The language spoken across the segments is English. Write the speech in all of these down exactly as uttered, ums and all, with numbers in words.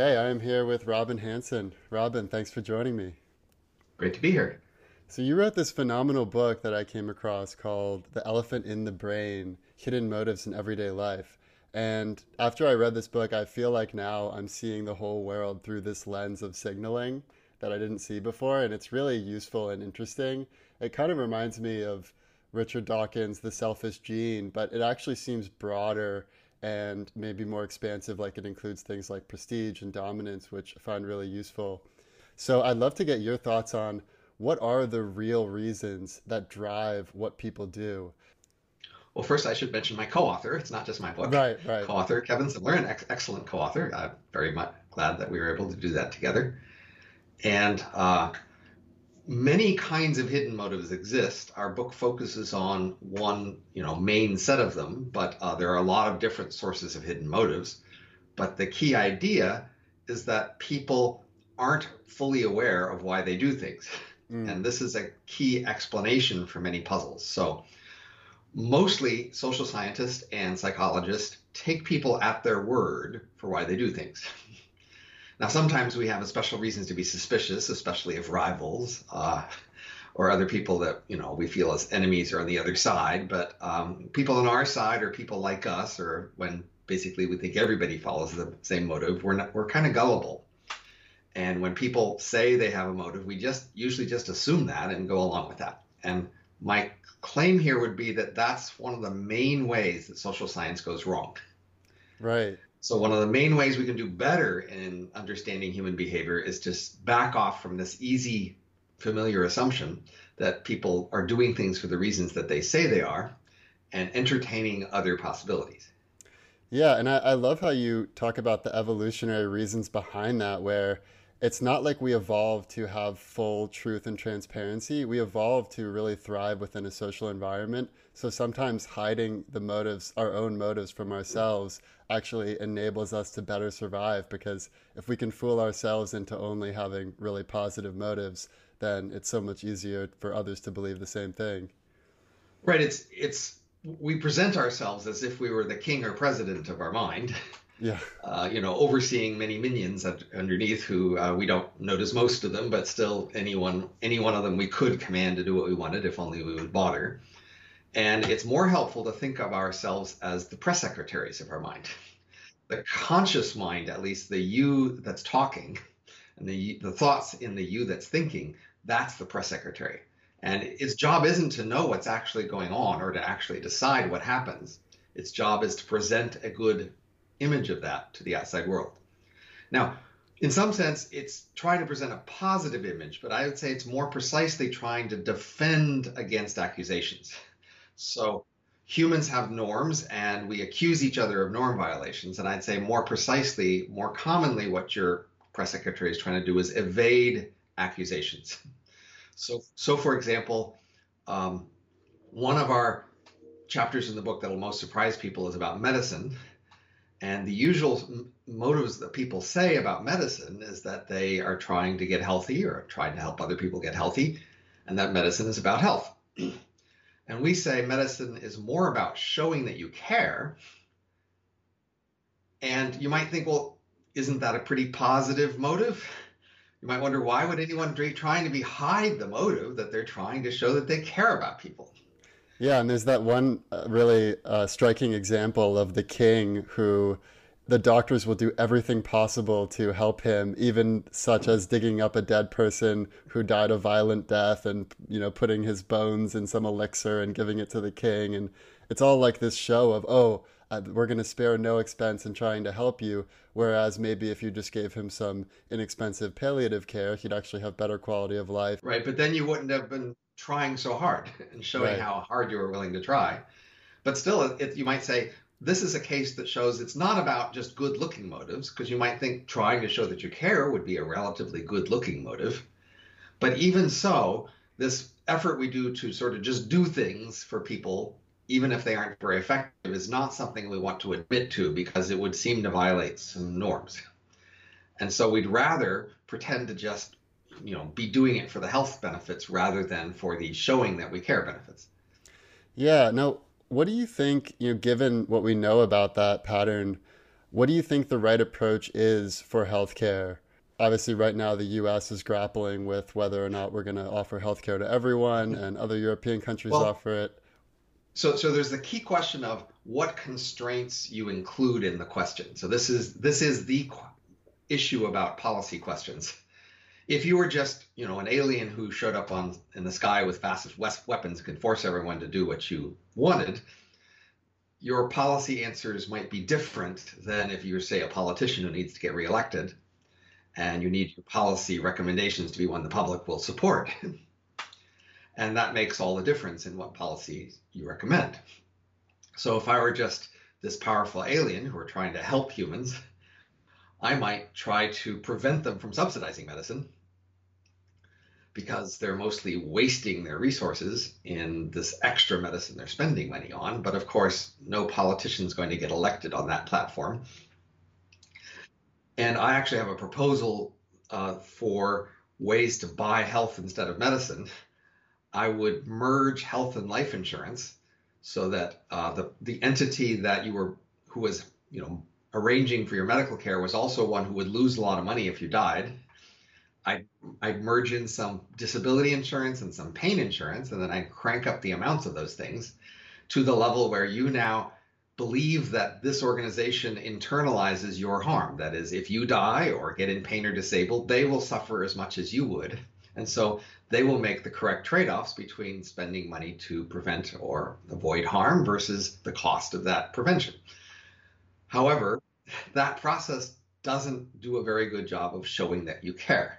Okay, I am here with Robin Hanson. Robin, thanks for joining me. Great to be here. So you wrote this phenomenal book that I came across called The Elephant in the Brain: Hidden Motives in Everyday Life. And after I read this book, I feel like now I'm seeing the whole world through this lens of signaling that I didn't see before. And it's really useful and interesting. It kind of reminds me of Richard Dawkins' The Selfish Gene, but it actually seems broader and maybe more expansive, like it includes things like prestige and dominance, which I find really useful. So I'd love to get your thoughts on what are the real reasons that drive what people do? Well, first I should mention my co-author. It's not just my book. Right, right. Co-author Kevin Simler, an ex excellent co-author. I'm very much glad that we were able to do that together. And uh, many kinds of hidden motives exist. Our book focuses on one, you know, main set of them, but uh, there are a lot of different sources of hidden motives. But the key idea is that people aren't fully aware of why they do things. Mm. And this is a key explanation for many puzzles. So mostly social scientists and psychologists take people at their word for why they do things. Now, sometimes we have special reasons to be suspicious, especially of rivals uh, or other people that, you know, we feel as enemies or on the other side. But um, people on our side or people like us, or when basically we think everybody follows the same motive, we're, not, we're kind of gullible. And when people say they have a motive, we just usually just assume that and go along with that. And my claim here would be that that's one of the main ways that social science goes wrong. Right. So one of the main ways we can do better in understanding human behavior is just back off from this easy, familiar assumption that people are doing things for the reasons that they say they are and entertaining other possibilities. Yeah, and I, I love how you talk about the evolutionary reasons behind that, where it's not like we evolved to have full truth and transparency. We evolved to really thrive within a social environment. So sometimes hiding the motives, our own motives from ourselves, actually enables us to better survive, because if we can fool ourselves into only having really positive motives, then it's so much easier for others to believe the same thing. Right. It's, it's, we present ourselves as if we were the king or president of our mind. Yeah, uh, you know, overseeing many minions at, underneath who uh, we don't notice most of them, but still anyone, any one of them we could command to do what we wanted if only we would bother. And it's more helpful to think of ourselves as the press secretaries of our mind. The conscious mind, at least the you that's talking and the, the thoughts in the you that's thinking, that's the press secretary. And its job isn't to know what's actually going on or to actually decide what happens. Its job is to present a good image of that to the outside world. Now, in some sense, it's trying to present a positive image, but I would say it's more precisely trying to defend against accusations. So humans have norms and we accuse each other of norm violations. And I'd say more precisely, more commonly, what your press secretary is trying to do is evade accusations. So, so for example, um, one of our chapters in the book that will most surprise people is about medicine. And the usual motives that people say about medicine is that they are trying to get healthy or trying to help other people get healthy, and that medicine is about health. And we say medicine is more about showing that you care. And you might think, well, isn't that a pretty positive motive? You might wonder, why would anyone be trying to be hide the motive that they're trying to show that they care about people? Yeah, and there's that one uh, really uh, striking example of the king who the doctors will do everything possible to help him, even such as digging up a dead person who died a violent death and, you know, putting his bones in some elixir and giving it to the king. And it's all like this show of, oh, uh, we're going to spare no expense in trying to help you. Whereas maybe if you just gave him some inexpensive palliative care, he'd actually have better quality of life. Right, but then you wouldn't have been trying so hard and showing right. how hard you were willing to try. But still, it, you might say, this is a case that shows it's not about just good-looking motives, because you might think trying to show that you care would be a relatively good-looking motive. But even so, this effort we do to sort of just do things for people, even if they aren't very effective, is not something we want to admit to, because it would seem to violate some norms. And so we'd rather pretend to just you know, be doing it for the health benefits rather than for the showing that we care benefits. Yeah. Now, what do you think, you know, given what we know about that pattern, What do you think the right approach is for healthcare? Obviously, right now, the U S is grappling with whether or not we're going to offer healthcare to everyone, and other European countries well, offer it. So, so there's the key question of what constraints you include in the question. So this is this is the qu- issue about policy questions. If you were just, you know, an alien who showed up on in the sky with fastest weapons and could force everyone to do what you wanted, your policy answers might be different than if you're, say, a politician who needs to get reelected, and you need your policy recommendations to be one the public will support. And that makes all the difference in what policies you recommend. So if I were just this powerful alien who are trying to help humans, I might try to prevent them from subsidizing medicine because they're mostly wasting their resources in this extra medicine they're spending money on. But of course, no politician's going to get elected on that platform. And I actually have a proposal uh, for ways to buy health instead of medicine. I would merge health and life insurance so that uh, the, the entity that you were, who was, you know, arranging for your medical care was also one who would lose a lot of money if you died. I'd, I'd merge in some disability insurance and some pain insurance, and then I'd crank up the amounts of those things to the level where you now believe that this organization internalizes your harm. That is, if you die or get in pain or disabled, they will suffer as much as you would. And so they will make the correct trade-offs between spending money to prevent or avoid harm versus the cost of that prevention. However, that process doesn't do a very good job of showing that you care.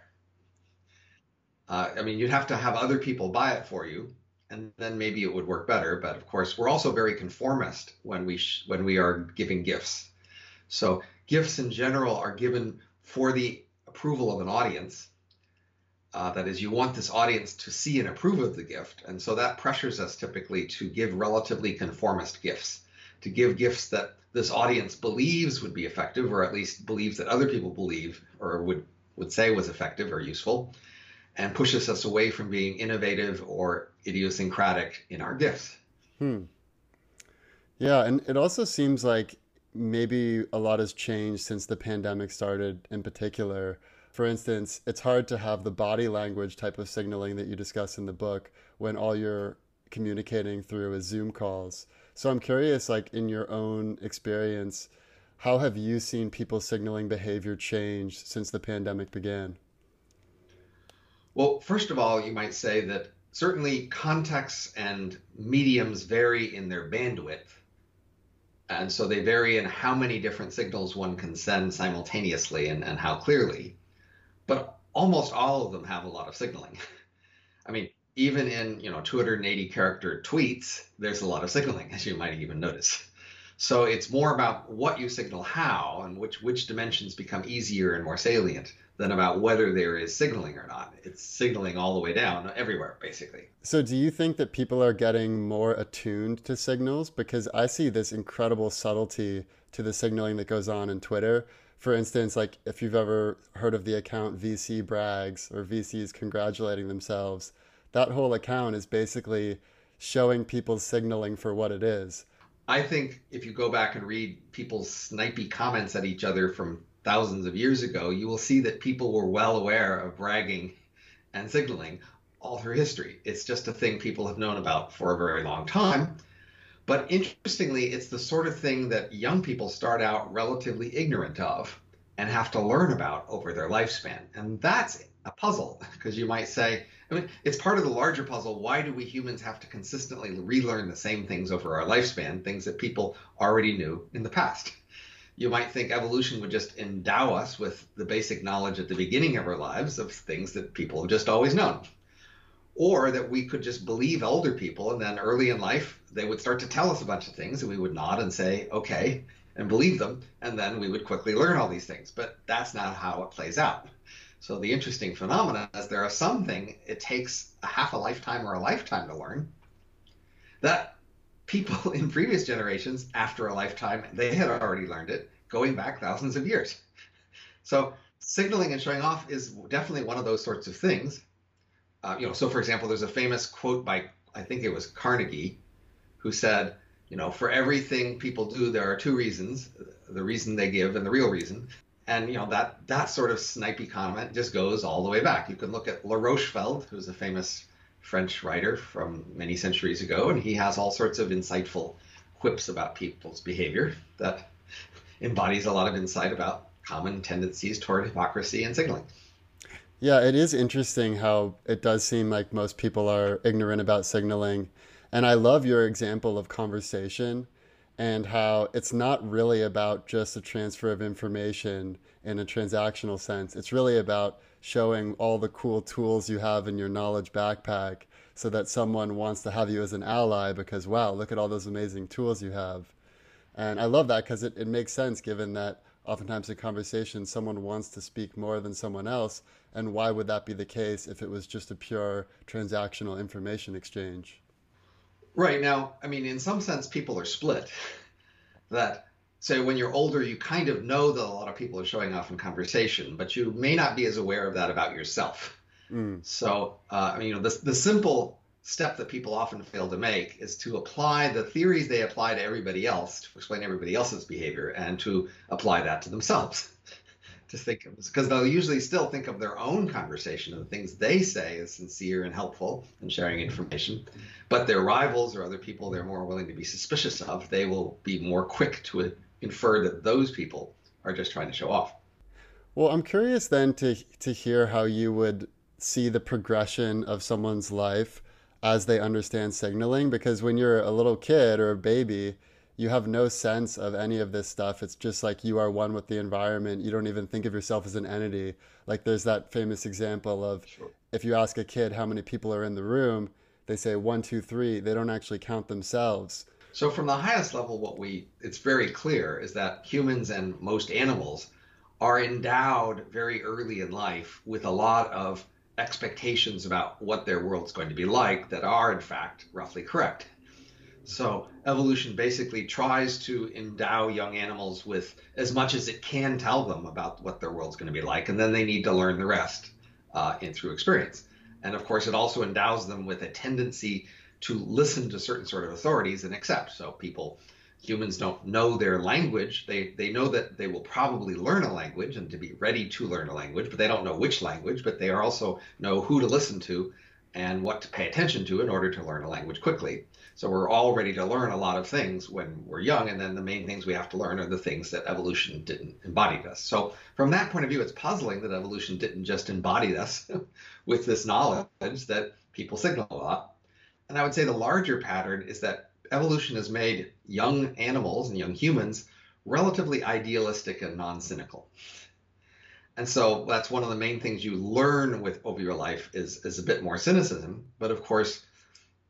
Uh, I mean, you'd have to have other people buy it for you, and then maybe it would work better. But of course, we're also very conformist when we sh- when we are giving gifts. So gifts in general are given for the approval of an audience. Uh, that is, you want this audience to see and approve of the gift. And so that pressures us typically to give relatively conformist gifts, to give gifts that this audience believes would be effective, or at least believes that other people believe or would, would say was effective or useful, and pushes us away from being innovative or idiosyncratic in our gifts. Hmm. Yeah, and it also seems like maybe a lot has changed since the pandemic started in particular. For instance, it's hard to have the body language type of signaling that you discuss in the book when all you're communicating through is Zoom calls. So I'm curious, like in your own experience, how have you seen people signaling behavior change since the pandemic began? Well, first of all, you might say that certainly contexts and mediums vary in their bandwidth. And so they vary in how many different signals one can send simultaneously and, and how clearly. But almost all of them have a lot of signaling. I mean, even in, you know, two hundred eighty character tweets, there's a lot of signaling, as you might even notice. So it's more about what you signal how and which which dimensions become easier and more salient than about whether there is signaling or not. It's signaling all the way down everywhere, basically. So do you think that people are getting more attuned to signals? Because I see this incredible subtlety to the signaling that goes on in Twitter. For instance, like if you've ever heard of the account V C Brags, or V Cs congratulating themselves, that whole account is basically showing people signaling for what it is. I think if you go back and read people's snipey comments at each other from thousands of years ago, you will see that people were well aware of bragging and signaling all through history. It's just a thing people have known about for a very long time. But interestingly, it's the sort of thing that young people start out relatively ignorant of and have to learn about over their lifespan. And that's a puzzle, because you might say, I mean, it's part of the larger puzzle. Why do we humans have to consistently relearn the same things over our lifespan, things that people already knew in the past? You might think evolution would just endow us with the basic knowledge at the beginning of our lives of things that people have just always known. Or that we could just believe older people, and then early in life, they would start to tell us a bunch of things, and we would nod and say, okay, and believe them, and then we would quickly learn all these things. But that's not how it plays out. So the interesting phenomenon is there are some things it takes a half a lifetime or a lifetime to learn that people in previous generations, after a lifetime, they had already learned it going back thousands of years. So signaling and showing off is definitely one of those sorts of things. Uh, you know, so for example, there's a famous quote by, I think it was Carnegie, who said, You know, for everything people do, there are two reasons, the reason they give and the real reason. And, you know, that, that sort of snipey comment just goes all the way back. You can look at La Rochefoucauld, who's a famous French writer from many centuries ago, and he has all sorts of insightful quips about people's behavior that embodies a lot of insight about common tendencies toward hypocrisy and signaling. Yeah, it is interesting how it does seem like most people are ignorant about signaling. And I love your example of conversation and how it's not really about just a transfer of information in a transactional sense. It's really about showing all the cool tools you have in your knowledge backpack so that someone wants to have you as an ally because, wow, look at all those amazing tools you have. And I love that because it, it makes sense given that oftentimes in conversation, someone wants to speak more than someone else. And why would that be the case if it was just a pure transactional information exchange? Right. Now, I mean, in some sense, people are split. That, so when you're older, you kind of know that a lot of people are showing off in conversation, but you may not be as aware of that about yourself. Mm. So, uh, I mean, you know, the, the simple step that people often fail to make is to apply the theories they apply to everybody else, to explain everybody else's behavior, and to apply that to themselves. to think of, because they'll usually still think of their own conversation and the things they say as sincere and helpful and sharing information, but their rivals or other people they're more willing to be suspicious of, they will be more quick to infer that those people are just trying to show off. Well, I'm curious then to to hear how you would see the progression of someone's life as they understand signaling, because when you're a little kid or a baby, you have no sense of any of this stuff. It's just like you are one with the environment. You don't even think of yourself as an entity. Like there's that famous example of sure. If you ask a kid how many people are in the room, they say one, two, three. They don't actually count themselves. So from the highest level, what we it's very clear is that humans and most animals are endowed very early in life with a lot of expectations about what their world's going to be like that are, in fact, roughly correct. So evolution basically tries to endow young animals with as much as it can tell them about what their world's going to be like, and then they need to learn the rest uh, in through experience. And of course, it also endows them with a tendency to listen to certain sort of authorities and accept. So people, humans don't know their language. They, they know that they will probably learn a language and to be ready to learn a language, but they don't know which language, but they are also know who to listen to and what to pay attention to in order to learn a language quickly. So we're all ready to learn a lot of things when we're young, and then the main things we have to learn are the things that evolution didn't embody us. So from that point of view, it's puzzling that evolution didn't just embody us with this knowledge that people signal a lot. And I would say the larger pattern is that evolution has made young animals and young humans relatively idealistic and non-cynical. And so that's one of the main things you learn with over your life is, is a bit more cynicism. But of course,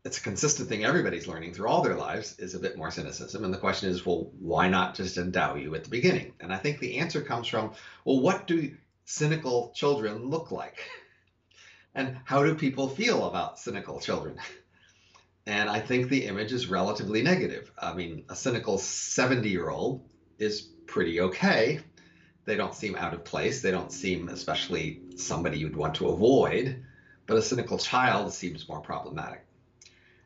it's a consistent thing everybody's learning through all their lives is a bit more cynicism. And the question is, well, why not just endow you at the beginning? And I think the answer comes from, well, what do cynical children look like? And how do people feel about cynical children? And I think the image is relatively negative. I mean, a cynical seventy-year-old is pretty okay. They don't seem out of place. They don't seem especially somebody you'd want to avoid, but a cynical child seems more problematic.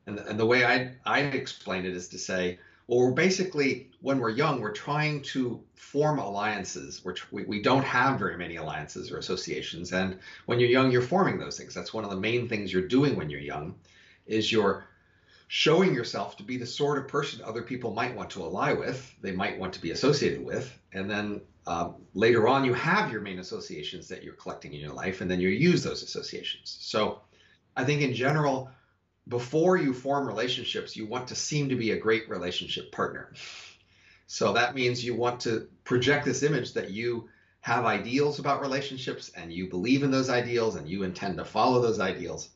And, and the way I I explain it is to say, well, we're basically, when we're young, we're trying to form alliances. We're, we, we don't have very many alliances or associations. And when you're young, you're forming those things. That's one of the main things you're doing when you're young is you're showing yourself to be the sort of person other people might want to ally with, they might want to be associated with. And then uh, later on, you have your main associations that you're collecting in your life, and then you use those associations. So I think in general, before you form relationships, you want to seem to be a great relationship partner. So that means you want to project this image that you have ideals about relationships, and you believe in those ideals, and you intend to follow those ideals.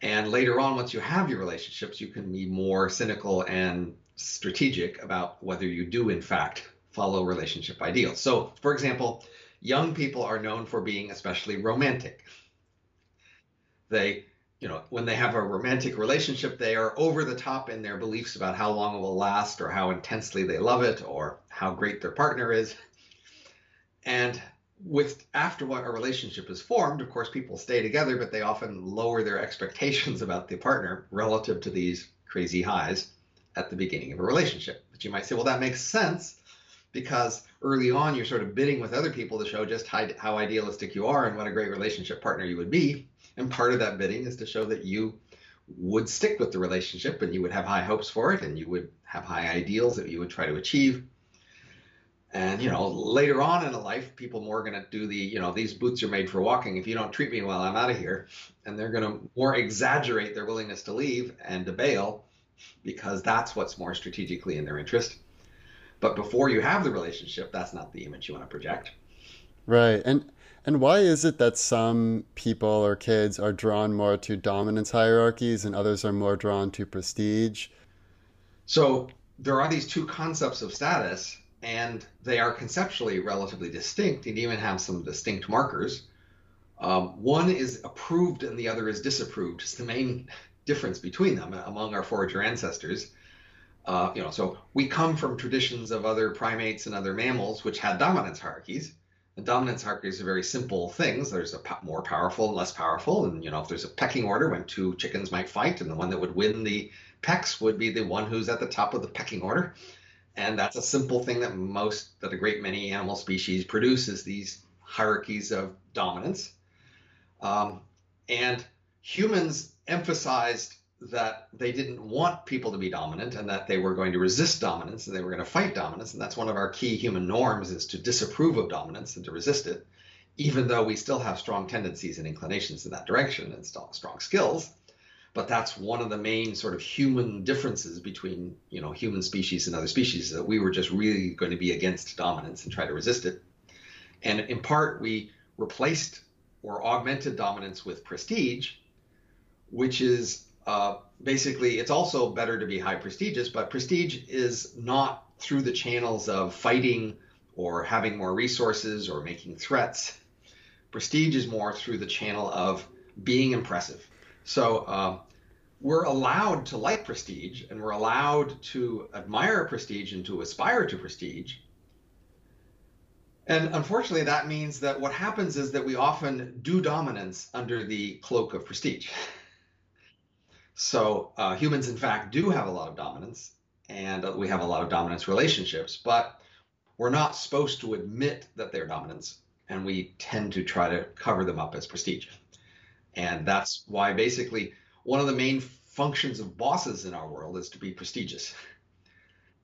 And later on, once you have your relationships, you can be more cynical and strategic about whether you do, in fact, follow relationship ideals. So, for example, young people are known for being especially romantic. They, you know, when they have a romantic relationship, they are over the top in their beliefs about how long it will last or how intensely they love it or how great their partner is. And With after what a relationship is formed, of course, people stay together, but they often lower their expectations about the partner relative to these crazy highs at the beginning of a relationship. But you might say, well, that makes sense, because early on you're sort of bidding with other people to show just how, how idealistic you are and what a great relationship partner you would be. And part of that bidding is to show that you would stick with the relationship and you would have high hopes for it and you would have high ideals that you would try to achieve. And, you know, later on in life, people more going to do the, you know, these boots are made for walking. If you don't treat me well, I'm out of here. And they're going to more exaggerate their willingness to leave and to bail, because that's what's more strategically in their interest. But before you have the relationship, that's not the image you want to project. Right. And and why is it that some people or kids are drawn more to dominance hierarchies and others are more drawn to prestige? So there are these two concepts of status, and they are conceptually relatively distinct and even have some distinct markers. Um, one is approved and the other is disapproved. It's the main difference between them among our forager ancestors. Uh, you know, so we come from traditions of other primates and other mammals which had dominance hierarchies. And dominance hierarchies are very simple things. There's a po- more powerful and less powerful. And, you know, if there's a pecking order when two chickens might fight, and the one that would win the pecks would be the one who's at the top of the pecking order. And that's a simple thing that most, that a great many animal species produces, these hierarchies of dominance. Um, and humans emphasized that they didn't want people to be dominant and that they were going to resist dominance and they were going to fight dominance. And that's one of our key human norms, is to disapprove of dominance and to resist it, even though we still have strong tendencies and inclinations in that direction and strong skills. But that's one of the main sort of human differences between, you know, human species and other species, that we were just really going to be against dominance and try to resist it. And in part, we replaced or augmented dominance with prestige, which is uh, basically, it's also better to be high prestigious, but prestige is not through the channels of fighting or having more resources or making threats. Prestige is more through the channel of being impressive. So uh, we're allowed to like prestige, and we're allowed to admire prestige and to aspire to prestige. And unfortunately, that means that what happens is that we often do dominance under the cloak of prestige. So uh, humans, in fact, do have a lot of dominance, and we have a lot of dominance relationships, but we're not supposed to admit that they're dominance, and we tend to try to cover them up as prestige. And that's why basically one of the main functions of bosses in our world is to be prestigious.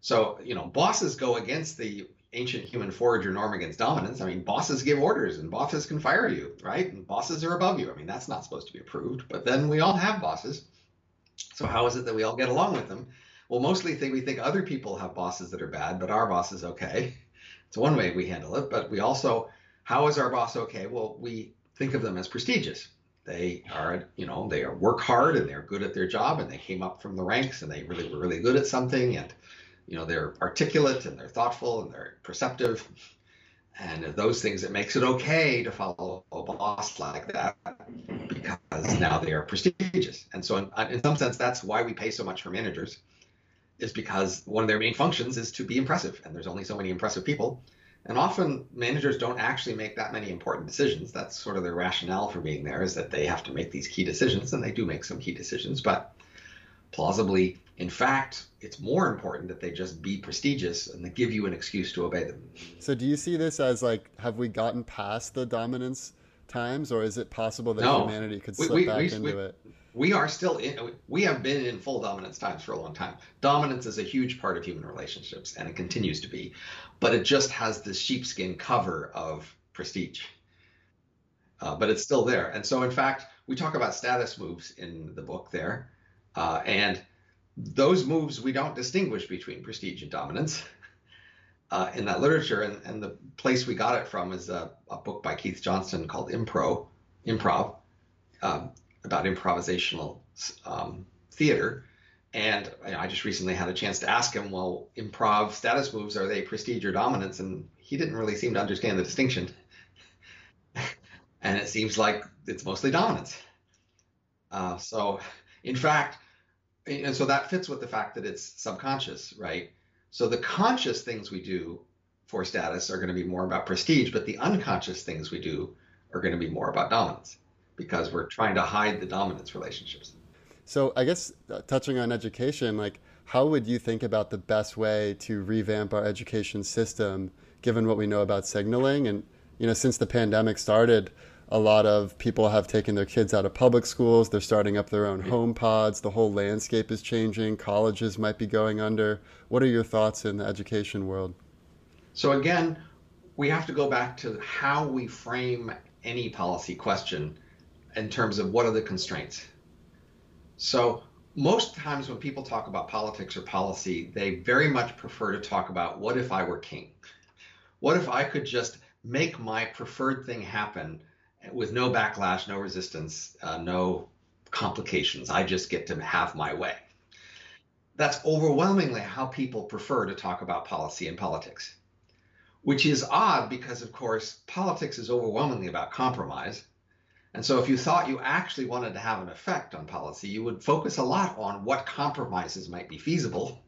So, you know, bosses go against the ancient human forager norm against dominance. I mean, bosses give orders and bosses can fire you, right? And bosses are above you. I mean, that's not supposed to be approved, but then we all have bosses. So how is it that we all get along with them? Well, mostly we think other people have bosses that are bad, but our boss is okay. It's one way we handle it, but we also, how is our boss okay? Well, we think of them as prestigious. They are, you know, they are work hard and they're good at their job and they came up from the ranks and they really were really good at something, and, you know, they're articulate and they're thoughtful and they're perceptive, and those things, it makes it okay to follow a boss like that because now they are prestigious. And so in, in some sense, that's why we pay so much for managers, is because one of their main functions is to be impressive, and there's only so many impressive people. And often managers don't actually make that many important decisions. That's sort of their rationale for being there, is that they have to make these key decisions, and they do make some key decisions. But plausibly, in fact, it's more important that they just be prestigious and they give you an excuse to obey them. So do you see this as like, have we gotten past the dominance times, or is it possible that no, humanity could slip we, we, back we, into we, it? We are still in, we have been in full dominance times for a long time. Dominance is a huge part of human relationships, and it continues to be, but it just has the sheepskin cover of prestige. Uh, but it's still there. And so in fact, we talk about status moves in the book there. Uh, and those moves, we don't distinguish between prestige and dominance uh, in that literature. And, and the place we got it from is a, a book by Keith Johnston called Impro, Improv. Um, about improvisational um, theater. And you know, I just recently had a chance to ask him, well, improv status moves, are they prestige or dominance? And he didn't really seem to understand the distinction. And it seems like it's mostly dominance. Uh, so in fact, and so that fits with the fact that it's subconscious, right? So the conscious things we do for status are going to be more about prestige, but the unconscious things we do are going to be more about dominance, because we're trying to hide the dominance relationships. So I guess uh, touching on education, like how would you think about the best way to revamp our education system, given what we know about signaling? And, you know, since the pandemic started, a lot of people have taken their kids out of public schools. They're starting up their own home pods. The whole landscape is changing. Colleges might be going under. What are your thoughts in the education world? So again, we have to go back to how we frame any policy question in terms of what are the constraints. So most times when people talk about politics or policy, they very much prefer to talk about what if I were king? What if I could just make my preferred thing happen with no backlash, no resistance, uh, no complications. I just get to have my way. That's overwhelmingly how people prefer to talk about policy and politics, which is odd because, of course, politics is overwhelmingly about compromise. And so if you thought you actually wanted to have an effect on policy, you would focus a lot on what compromises might be feasible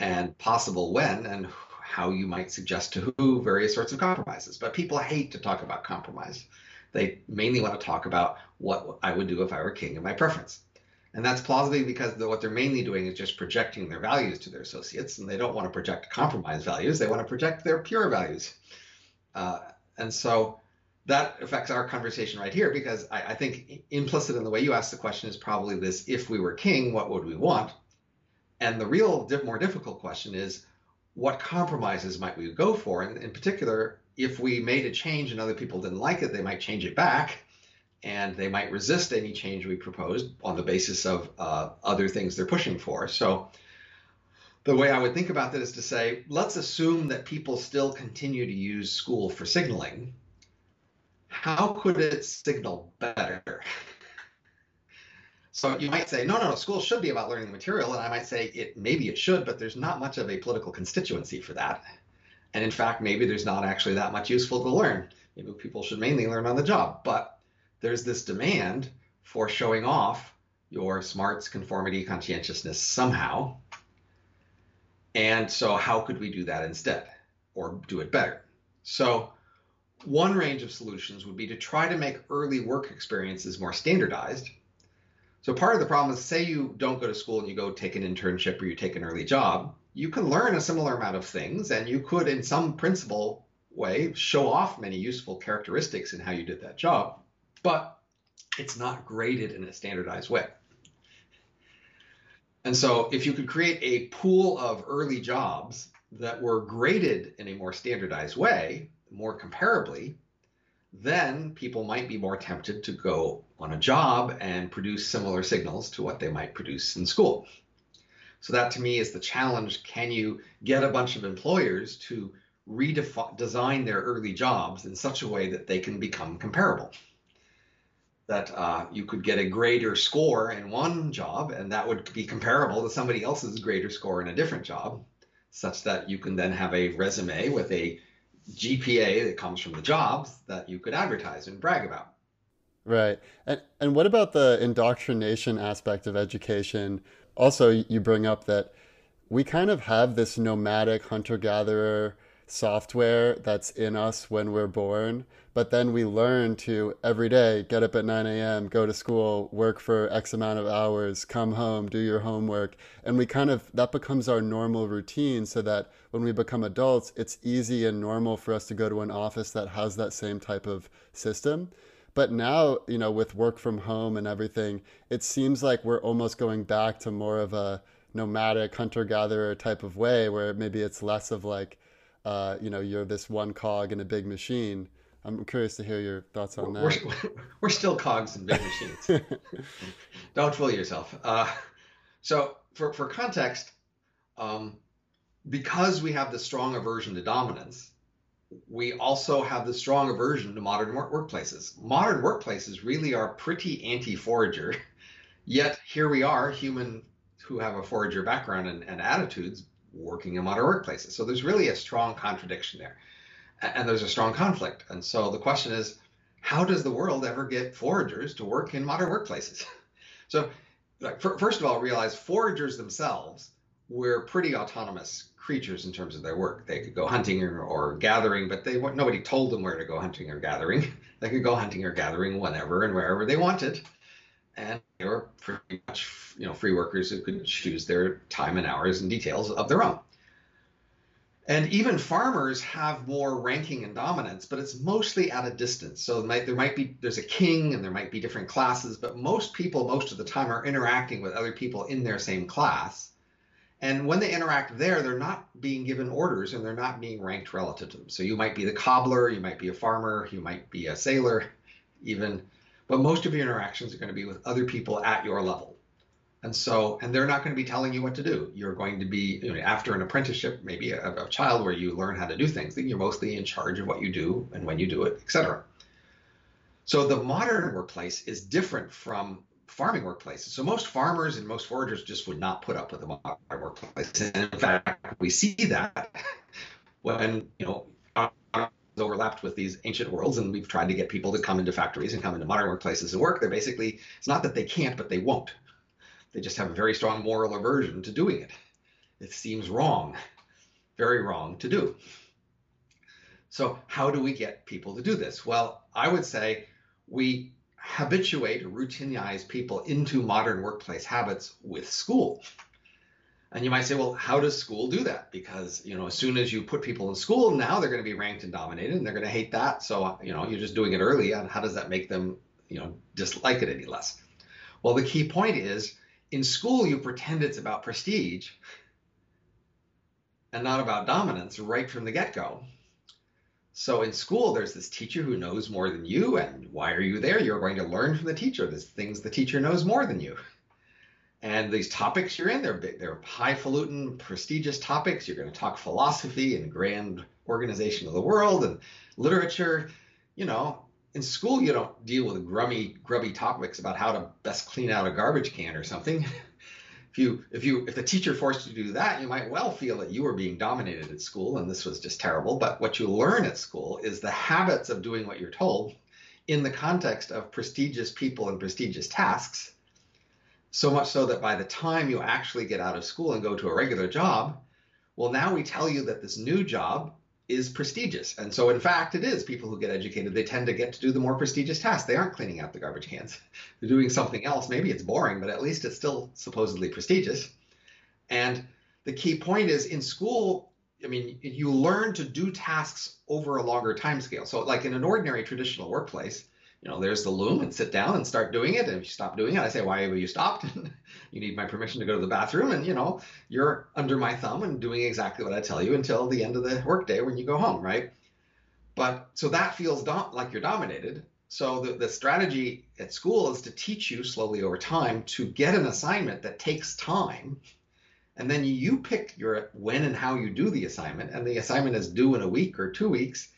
and possible when and how you might suggest to who various sorts of compromises. But people hate to talk about compromise. They mainly want to talk about what I would do if I were king and my preference. And that's plausibly because what they're mainly doing is just projecting their values to their associates, and they don't want to project compromise values. They want to project their pure values. Uh, and so that affects our conversation right here, because I, I think implicit in the way you asked the question is probably this: if we were king, what would we want? And the real diff- more difficult question is, what compromises might we go for? And in particular, if we made a change and other people didn't like it, they might change it back, and they might resist any change we proposed on the basis of uh, other things they're pushing for. So the way I would think about that is to say, let's assume that people still continue to use school for signaling. How could it signal better? So you might say, no, no, no, school should be about learning the material. And I might say, it maybe it should, but there's not much of a political constituency for that. And in fact, maybe there's not actually that much useful to learn. Maybe people should mainly learn on the job. But there's this demand for showing off your smarts, conformity, conscientiousness somehow. And so how could we do that instead, or do it better? So one range of solutions would be to try to make early work experiences more standardized. So part of the problem is, say you don't go to school and you go take an internship or you take an early job. You can learn a similar amount of things, and you could, in some principle way, show off many useful characteristics in how you did that job, but it's not graded in a standardized way. And so if you could create a pool of early jobs that were graded in a more standardized way, more comparably, then people might be more tempted to go on a job and produce similar signals to what they might produce in school. So that, to me, is the challenge. Can you get a bunch of employers to redesign their early jobs in such a way that they can become comparable? That uh, you could get a greater score in one job, and that would be comparable to somebody else's greater score in a different job, such that you can then have a resume with a G P A that comes from the jobs that you could advertise and brag about. Right. And, and what about the indoctrination aspect of education? Also, you bring up that we kind of have this nomadic hunter-gatherer software that's in us when we're born, but then we learn to every day get up at nine a.m., go to school, work for X amount of hours, come home, do your homework. And we kind of, that becomes our normal routine, so that when we become adults, it's easy and normal for us to go to an office that has that same type of system. But now, you know, with work from home and everything, it seems like we're almost going back to more of a nomadic hunter-gatherer type of way, where maybe it's less of like, uh, you know, you're this one cog in a big machine. I'm curious to hear your thoughts on that. We're, we're still cogs in big machines. Don't fool yourself. Uh, so for, for context, um, because we have this strong aversion to dominance, we also have the strong aversion to modern work workplaces. Modern workplaces really are pretty anti-forager, yet here we are, human who have a forager background and, and attitudes, working in modern workplaces. So there's really a strong contradiction there, and, and there's a strong conflict. And so the question is, how does the world ever get foragers to work in modern workplaces? So like, for, first of all, realize foragers themselves were pretty autonomous creatures in terms of their work. They could go hunting or, or gathering, but they nobody told them where to go hunting or gathering. They could go hunting or gathering whenever and wherever they wanted. and they were pretty much, you know, free workers who could choose their time and hours and details of their own. And even farmers have more ranking and dominance, but it's mostly at a distance. So there might, there might be, there's a king and there might be different classes, but most people most of the time are interacting with other people in their same class. And when they interact there, they're not being given orders and they're not being ranked relative to them. So you might be the cobbler, you might be a farmer, you might be a sailor even, but most of your interactions are going to be with other people at your level. And so, and they're not going to be telling you what to do. You're going to be, you know, after an apprenticeship, maybe a, a child where you learn how to do things, then you're mostly in charge of what you do and when you do it, et cetera. So the modern workplace is different from farming workplaces. So most farmers and most foragers just would not put up with the modern workplace. And in fact, we see that when, you know, overlapped with these ancient worlds, and we've tried to get people to come into factories and come into modern workplaces to work. They're basically, it's not that they can't, but they won't. They just have a very strong moral aversion to doing it. It seems wrong, very wrong to do. So how do we get people to do this? Well, I would say we habituate, routinize people into modern workplace habits with school. And you might say, well, how does school do that? Because, you know, as soon as you put people in school, now they're going to be ranked and dominated and they're going to hate that. So, you know, you're just doing it early. And how does that make them, you know, dislike it any less? Well, the key point is, in school, you pretend it's about prestige and not about dominance right from the get-go. So in school, there's this teacher who knows more than you, and why are you there? You're going to learn from the teacher. There's things the teacher knows more than you. And these topics you're in, they're, they're highfalutin, prestigious topics. You're going to talk philosophy and grand organization of the world and literature, you know. In school, you don't deal with grummy, grubby topics about how to best clean out a garbage can or something. If you, if you, if the teacher forced you to do that, you might well feel that you were being dominated at school and this was just terrible. But what you learn at school is the habits of doing what you're told in the context of prestigious people and prestigious tasks. So much so that by the time you actually get out of school and go to a regular job, well, now we tell you that this new job is prestigious. And so in fact, it is. People who get educated, they tend to get to do the more prestigious tasks. They aren't cleaning out the garbage cans. They're doing something else. Maybe it's boring, but at least it's still supposedly prestigious. And the key point is in school, I mean, you learn to do tasks over a longer time scale. So like in an ordinary traditional workplace, you know, there's the loom and sit down and start doing it. And if you stop doing it, I say, why have you stopped? You need my permission to go to the bathroom. And, you know, you're under my thumb and doing exactly what I tell you until the end of the workday when you go home, right? But so that feels dom- like you're dominated. So the, the strategy at school is to teach you slowly over time to get an assignment that takes time. And then you pick your when and how you do the assignment. And the assignment is due in a week or two weeks.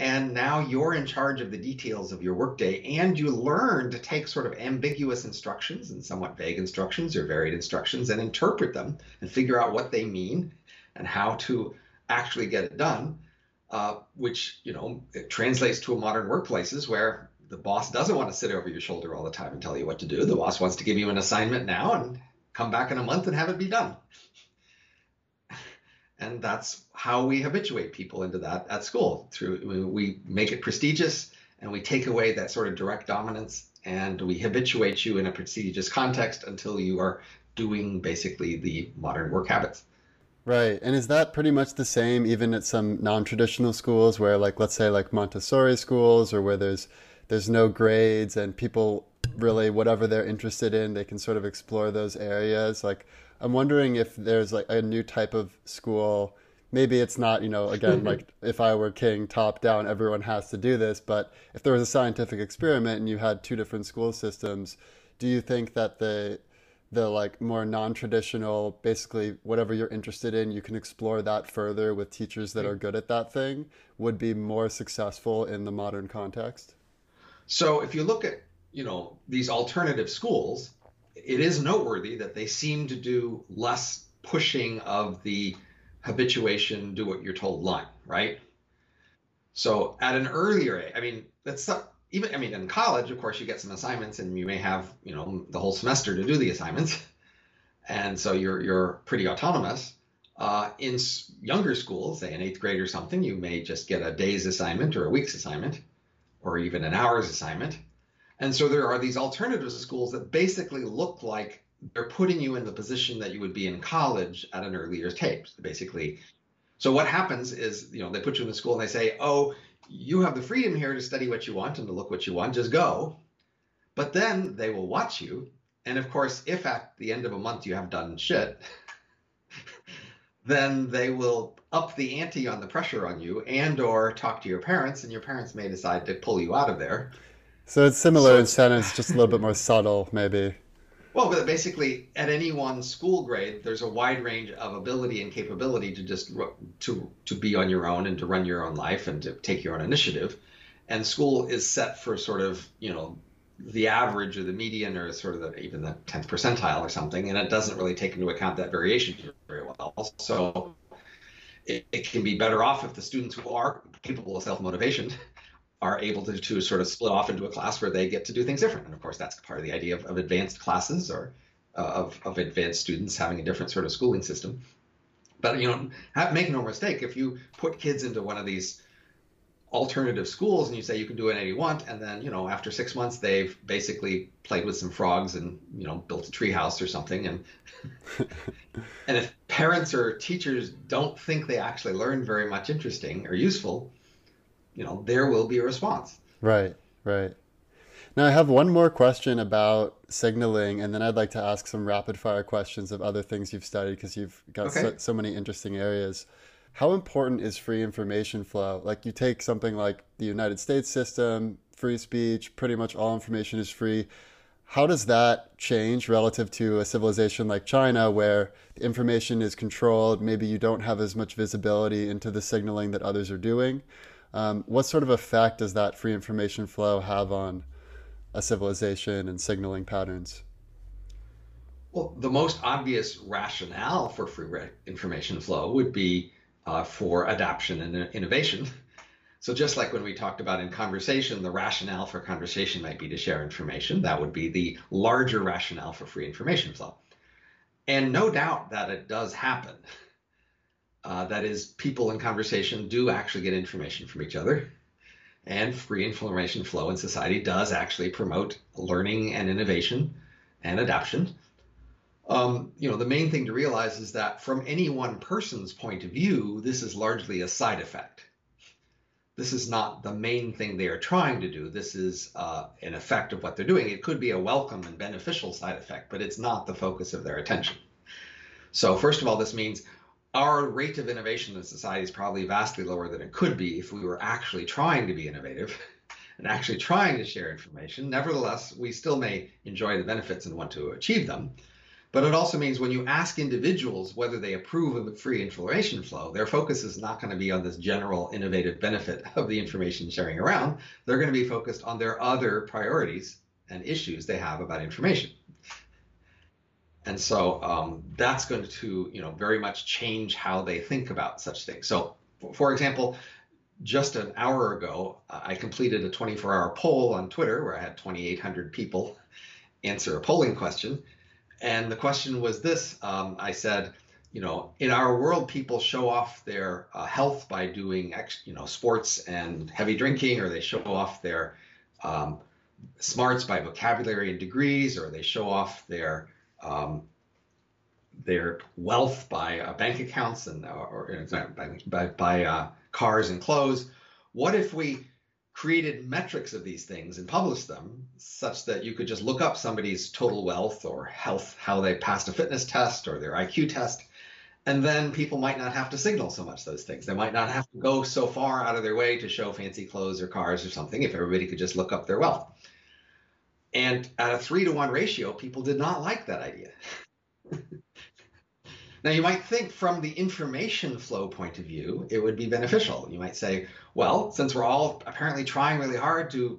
And now you're in charge of the details of your workday, and you learn to take sort of ambiguous instructions and somewhat vague instructions or varied instructions and interpret them and figure out what they mean and how to actually get it done, uh, which, you know, it translates to modern workplaces where the boss doesn't want to sit over your shoulder all the time and tell you what to do. The boss wants to give you an assignment now and come back in a month and have it be done. And that's how we habituate people into that at school. Through we make it prestigious and we take away that sort of direct dominance, and we habituate you in a prestigious context until you are doing basically the modern work habits. Right. And is that pretty much the same even at some non-traditional schools where, like, let's say like Montessori schools, or where there's there's no grades and people really, whatever they're interested in, they can sort of explore those areas? Like, I'm wondering if there's like a new type of school. Maybe it's not, you know, again, like if I were king, top down, everyone has to do this. But if there was a scientific experiment and you had two different school systems, do you think that the the like more non-traditional, basically whatever you're interested in, you can explore that further with teachers that are good at that thing, would be more successful in the modern context? So if you look at, you know, these alternative schools, it is noteworthy that they seem to do less pushing of the habituation, do what you're told line, right? So at an earlier age, I mean, that's not, even, I mean, in college, of course, you get some assignments and you may have, you know, the whole semester to do the assignments. And so you're, you're pretty autonomous. Uh, in younger schools, say in eighth grade or something, you may just get a day's assignment or a week's assignment or even an hour's assignment. And so there are these alternative schools that basically look like they're putting you in the position that you would be in college at an earlier stage, basically. So what happens is, you know, they put you in the school and they say, oh, you have the freedom here to study what you want and to look what you want, just go. But then they will watch you. And of course, if at the end of a month you have done shit, then they will up the ante on the pressure on you and or talk to your parents, and your parents may decide to pull you out of there. So it's similar so, in Shannon's, just a little bit more subtle, maybe. Well, but basically, at any one school grade, there's a wide range of ability and capability to just to to be on your own and to run your own life and to take your own initiative. And school is set for sort of, you know, the average or the median or sort of the, even the tenth percentile or something, and it doesn't really take into account that variation very well. So it, it can be better off if the students who are capable of self-motivation are able to, to sort of split off into a class where they get to do things different. And of course, that's part of the idea of, of advanced classes or uh, of, of advanced students having a different sort of schooling system. But, you know, have, make no mistake, if you put kids into one of these alternative schools and you say you can do it any you want, and then, you know, after six months, they've basically played with some frogs and, you know, built a treehouse or something. And, and if parents or teachers don't think they actually learned very much interesting or useful, you know, there will be a response. Right, right. Now I have one more question about signaling, and then I'd like to ask some rapid fire questions of other things you've studied, because you've got okay. so, so many interesting areas. How important is free information flow? Like, you take something like the United States system, free speech, pretty much all information is free. How does that change relative to a civilization like China, where the information is controlled? Maybe you don't have as much visibility into the signaling that others are doing. Um, what sort of effect does that free information flow have on a civilization and signaling patterns? Well, the most obvious rationale for free information flow would be uh, for adaptation and innovation. So just like when we talked about in conversation, the rationale for conversation might be to share information. That would be the larger rationale for free information flow. And no doubt that it does happen. Uh, that is, people in conversation do actually get information from each other, and free information flow in society does actually promote learning and innovation and adaptation. Um, you know, the main thing to realize is that from any one person's point of view, this is largely a side effect. This is not the main thing they are trying to do. This is uh, an effect of what they're doing. It could be a welcome and beneficial side effect, but it's not the focus of their attention. So first of all, this means our rate of innovation in society is probably vastly lower than it could be if we were actually trying to be innovative and actually trying to share information. Nevertheless, we still may enjoy the benefits and want to achieve them. But it also means when you ask individuals whether they approve of the free information flow, their focus is not going to be on this general innovative benefit of the information sharing around. They're going to be focused on their other priorities and issues they have about information. And so um, that's going to, you know, very much change how they think about such things. So, for example, just an hour ago, I completed a twenty-four hour poll on Twitter where I had twenty-eight hundred people answer a polling question. And the question was this. Um, I said, you know, in our world, people show off their uh, health by doing, ex- you know, sports and heavy drinking, or they show off their um, smarts by vocabulary and degrees, or they show off their Um, their wealth by uh, bank accounts and or, or by, by, by uh, cars and clothes. What if we created metrics of these things and published them such that you could just look up somebody's total wealth or health, how they passed a fitness test or their I Q test, and then people might not have to signal so much those things. They might not have to go so far out of their way to show fancy clothes or cars or something if everybody could just look up their wealth. And at a three to one ratio, people did not like that idea. Now, you might think from the information flow point of view, it would be beneficial. You might say, well, since we're all apparently trying really hard to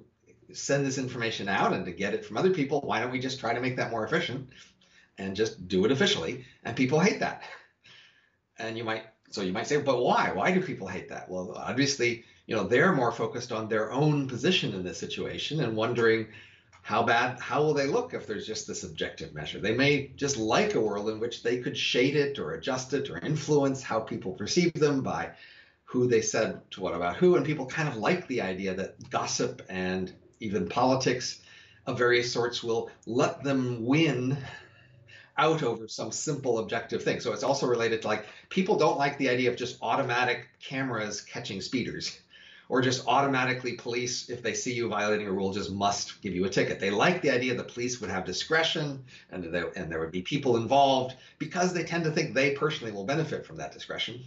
send this information out and to get it from other people, why don't we just try to make that more efficient and just do it officially? And people hate that. And you might, so you might say, but why? Why do people hate that? Well, obviously, you know, they're more focused on their own position in this situation and wondering, how bad, how will they look if there's just this objective measure? They may just like a world in which they could shade it or adjust it or influence how people perceive them by who they said to what about who. And people kind of like the idea that gossip and even politics of various sorts will let them win out over some simple objective thing. So it's also related to, like, people don't like the idea of just automatic cameras catching speeders, or just automatically police, if they see you violating a rule, just must give you a ticket. They like the idea the police would have discretion and, they, and there would be people involved, because they tend to think they personally will benefit from that discretion.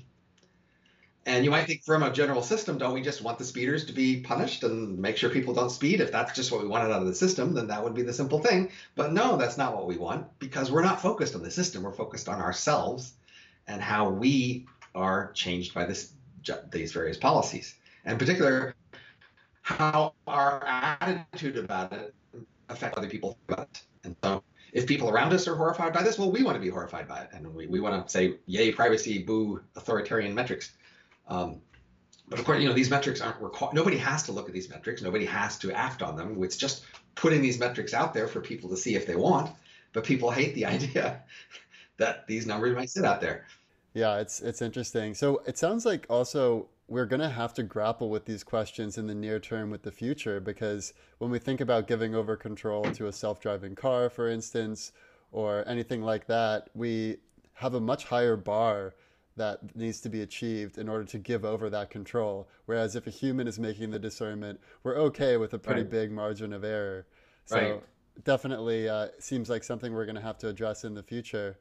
And you might think, from a general system, don't we just want the speeders to be punished and make sure people don't speed? If that's just what we wanted out of the system, then that would be the simple thing. But no, that's not what we want, because we're not focused on the system. We're focused on ourselves and how we are changed by this, these various policies. And in particular, how our attitude about it affects other people about it. And so if people around us are horrified by this, well, we want to be horrified by it. And we, we want to say, yay, privacy, boo, authoritarian metrics. Um, but of course, you know, these metrics aren't required. Nobody has to look at these metrics. Nobody has to act on them. It's just putting these metrics out there for people to see if they want. But people hate the idea that these numbers might sit out there. Yeah, it's it's interesting. So it sounds like also we're going to have to grapple with these questions in the near term with the future, because when we think about giving over control to a self-driving car, for instance, or anything like that, we have a much higher bar that needs to be achieved in order to give over that control. Whereas if a human is making the discernment, we're okay with a pretty right. big margin of error. So right. definitely uh, seems like something we're going to have to address in the future.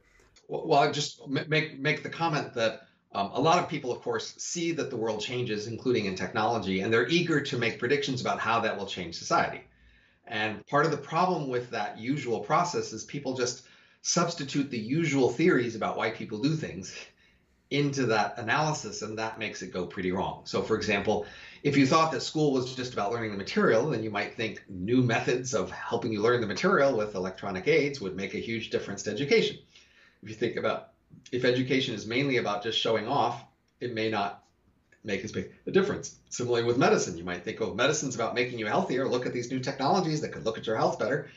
Well, I just make, make the comment that um, a lot of people, of course, see that the world changes, including in technology, and they're eager to make predictions about how that will change society. And part of the problem with that usual process is people just substitute the usual theories about why people do things into that analysis, and that makes it go pretty wrong. So for example, if you thought that school was just about learning the material, then you might think new methods of helping you learn the material with electronic aids would make a huge difference to education. If you think about, if education is mainly about just showing off, it may not make as big a difference. Similarly with medicine, you might think, oh, medicine's about making you healthier. Look at these new technologies that could look at your health better.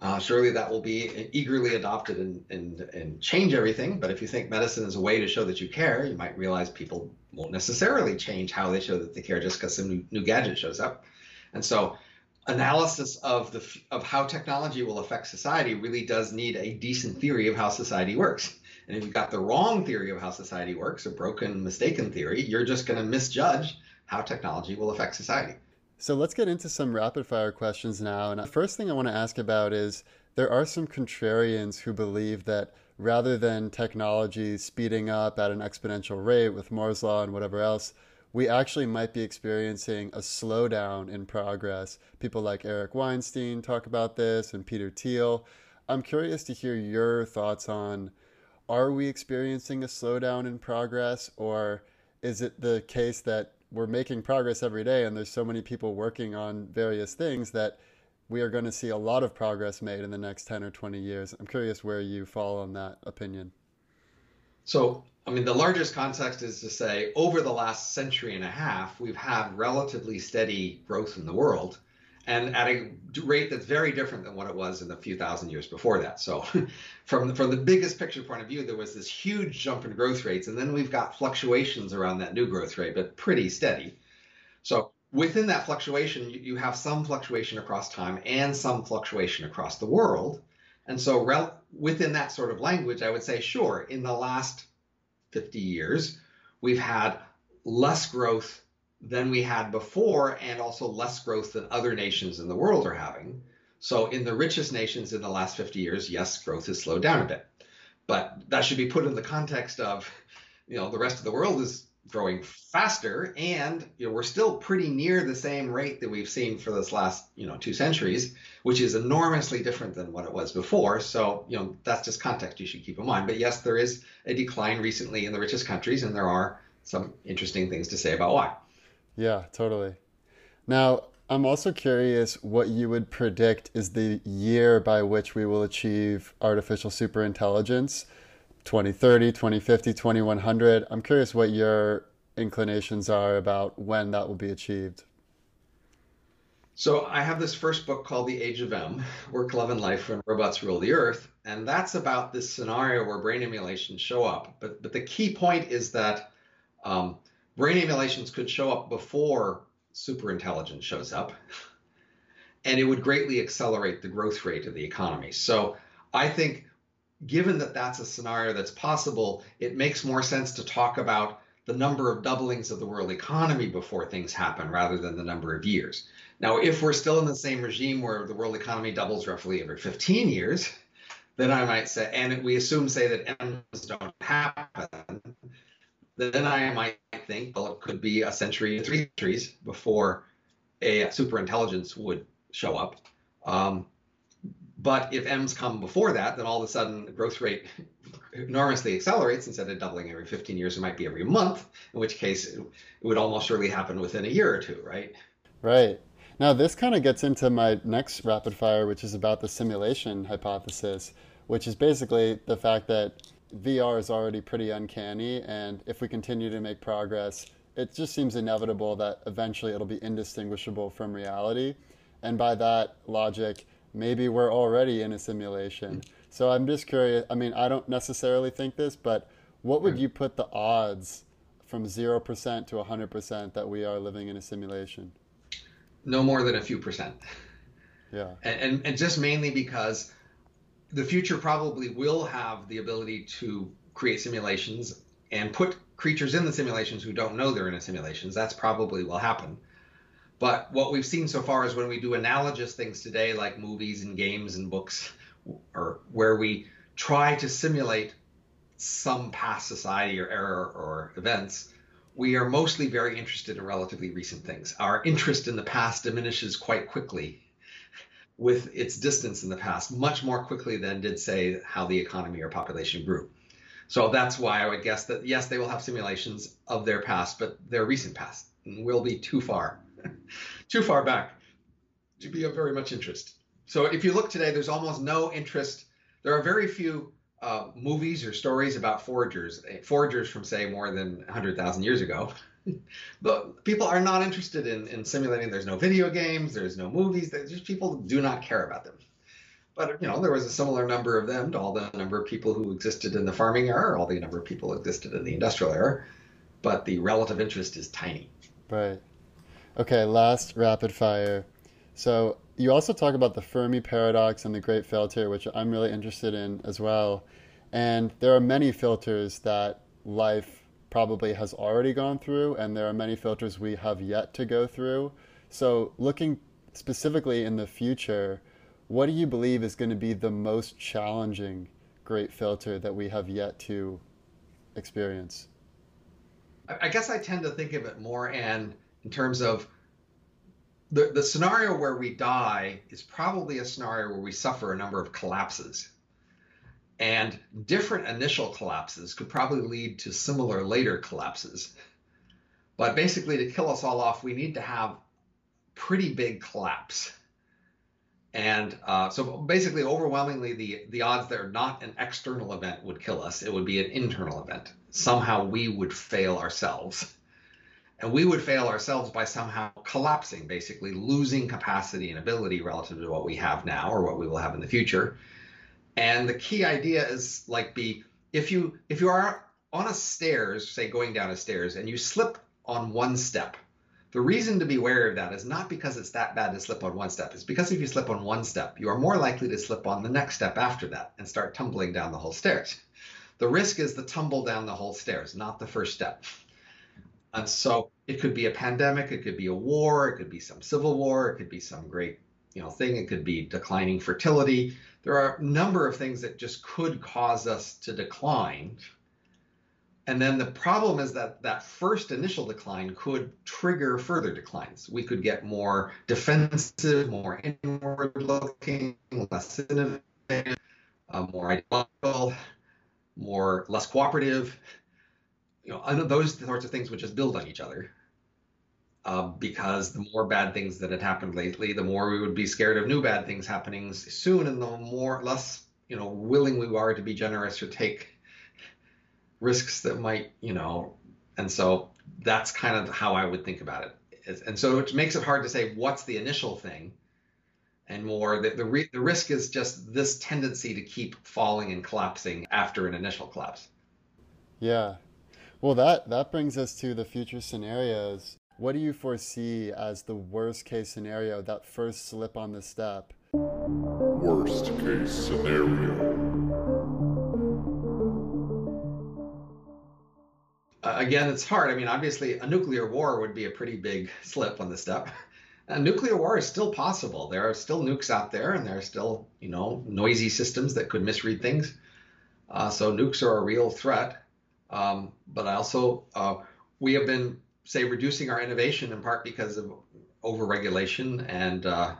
Uh, surely that will be eagerly adopted and, and, and change everything. But if you think medicine is a way to show that you care, you might realize people won't necessarily change how they show that they care just because some new, new gadget shows up. And so analysis of, the, of how technology will affect society really does need a decent theory of how society works. And if you've got the wrong theory of how society works, a broken, mistaken theory, you're just going to misjudge how technology will affect society. So let's get into some rapid fire questions now. And the first thing I want to ask about is there are some contrarians who believe that rather than technology speeding up at an exponential rate with Moore's Law and whatever else, we actually might be experiencing a slowdown in progress. People like Eric Weinstein talk about this, and Peter Thiel. I'm curious to hear your thoughts on, are we experiencing a slowdown in progress, or is it the case that we're making progress every day and there's so many people working on various things that we are going to see a lot of progress made in the next ten or twenty years. I'm curious where you fall on that opinion. So, I mean, the largest context is to say over the last century and a half, we've had relatively steady growth in the world, and at a rate that's very different than what it was in the few thousand years before that. So from the, from the biggest picture point of view, there was this huge jump in growth rates, and then we've got fluctuations around that new growth rate, but pretty steady. So within that fluctuation, you, you have some fluctuation across time and some fluctuation across the world. And so rel- within that sort of language, I would say, sure, in the last fifty years, we've had less growth than we had before, and also less growth than other nations in the world are having. So in the richest nations in the last fifty years, yes, growth has slowed down a bit. But that should be put in the context of, you know, the rest of the world is growing faster, and, you know, we're still pretty near the same rate that we've seen for this last, you know, two centuries, which is enormously different than what it was before. So, you know, that's just context you should keep in mind. But yes, there is a decline recently in the richest countries, and there are some interesting things to say about why. Yeah, totally. Now, I'm also curious what you would predict is the year by which we will achieve artificial superintelligence, twenty thirty, twenty fifty, twenty one hundred. I'm curious what your inclinations are about when that will be achieved. So I have this first book called The Age of M: Work, Love and Life When Robots Rule the Earth. And that's about this scenario where brain emulations show up. But, but the key point is that um, brain emulations could show up before superintelligence shows up. and it would greatly accelerate the growth rate of the economy. So I think given that that's a scenario that's possible, it makes more sense to talk about the number of doublings of the world economy before things happen rather than the number of years. Now, if we're still in the same regime where the world economy doubles roughly every fifteen years, then I might say, and we assume, say, that M's don't happen, then I might think, well, it could be a century, three centuries before a superintelligence would show up. Um, but if M's come before that, then all of a sudden the growth rate enormously accelerates. Instead of doubling every fifteen years, it might be every month, in which case it would almost surely happen within a year or two, right? Right. Now, this kind of gets into my next rapid fire, which is about the simulation hypothesis, which is basically the fact that V R is already pretty uncanny, and if we continue to make progress, it just seems inevitable that eventually it'll be indistinguishable from reality. And by that logic, maybe we're already in a simulation. So I'm just curious, I mean, I don't necessarily think this, but what would you put the odds from zero percent to one hundred percent that we are living in a simulation? No more than a few percent. Yeah. And, and, and just mainly because the future probably will have the ability to create simulations and put creatures in the simulations who don't know they're in a simulations. That's probably will happen. But what we've seen so far is when we do analogous things today, like movies and games and books, or where we try to simulate some past society or era or events, we are mostly very interested in relatively recent things. Our interest in the past diminishes quite quickly with its distance in the past, much more quickly than did, say, how the economy or population grew. So that's why I would guess that, yes, they will have simulations of their past, but their recent past will be too far, too far back to be of very much interest. So if you look today, there's almost no interest. There are very few Uh, movies or stories about foragers, foragers from, say, more than one hundred thousand years ago. But people are not interested in, in simulating. There's no video games, there's no movies, there's just people do not care about them. But, you know, there was a similar number of them to all the number of people who existed in the farming era, all the number of people existed in the industrial era, but the relative interest is tiny. Right. Okay, last rapid fire. So you also talk about the Fermi paradox and the great filter, which I'm really interested in as well. And there are many filters that life probably has already gone through, and there are many filters we have yet to go through. So looking specifically in the future, what do you believe is going to be the most challenging great filter that we have yet to experience? I guess I tend to think of it more and in terms of the, the scenario where we die is probably a scenario where we suffer a number of collapses. And different initial collapses could probably lead to similar later collapses. But basically, to kill us all off, we need to have pretty big collapse. And uh, so basically, overwhelmingly, the, the odds that are not an external event would kill us. It would be an internal event. Somehow we would fail ourselves. And we would fail ourselves by somehow collapsing, basically losing capacity and ability relative to what we have now or what we will have in the future. And the key idea is like be, if you if you are on a stairs, say going down a stairs, and you slip on one step, the reason to be wary of that is not because it's that bad to slip on one step. It's because if you slip on one step, you are more likely to slip on the next step after that and start tumbling down the whole stairs. The risk is the tumble down the whole stairs, not the first step. And so it could be a pandemic, it could be a war, it could be some civil war, it could be some great, you know, thing, it could be declining fertility. There are a number of things that just could cause us to decline. And then the problem is that that first initial decline could trigger further declines. We could get more defensive, more inward-looking, less innovative, uh, more ideological, more less cooperative. You know, those sorts of things would just build on each other uh, because the more bad things that had happened lately, the more we would be scared of new bad things happening soon, and the more less, you know, willing we are to be generous or take risks that might, you know, and so that's kind of how I would think about it. And so it makes it hard to say what's the initial thing, and more the the, re- the risk is just this tendency to keep falling and collapsing after an initial collapse. Yeah. Well, that, that brings us to the future scenarios. What do you foresee as the worst case scenario, that first slip on the step? Worst case scenario. Uh, again, it's hard. I mean, obviously, a nuclear war would be a pretty big slip on the step. A nuclear war is still possible. There are still nukes out there, and there are still, you know, noisy systems that could misread things. Uh, so nukes are a real threat. Um, but I also, uh, we have been, say, reducing our innovation in part because of overregulation and, uh,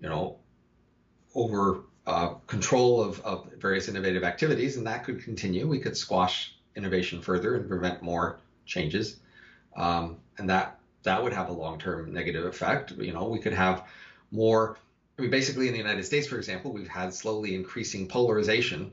you know, over uh, control of, of various innovative activities, and that could continue. We could squash innovation further and prevent more changes, um, and that that would have a long-term negative effect. You know, we could have more. I mean, basically, in the United States, for example, we've had slowly increasing polarization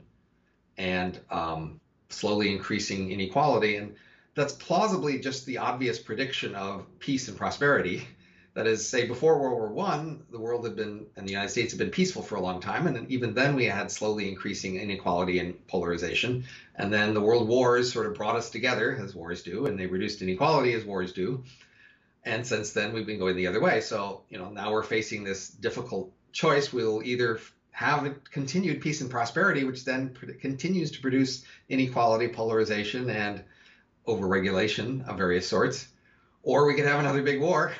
and um, slowly increasing inequality, and that's plausibly just the obvious prediction of peace and prosperity. That is, say, before World War One, the world had been, and the United States had been peaceful for a long time, and even then we had slowly increasing inequality and polarization. And then the world wars sort of brought us together, as wars do, and they reduced inequality, as wars do. And since then, we've been going the other way. So, you know, now we're facing this difficult choice. We'll either have continued peace and prosperity, which then continues to produce inequality, polarization, and overregulation of various sorts, or we could have another big war.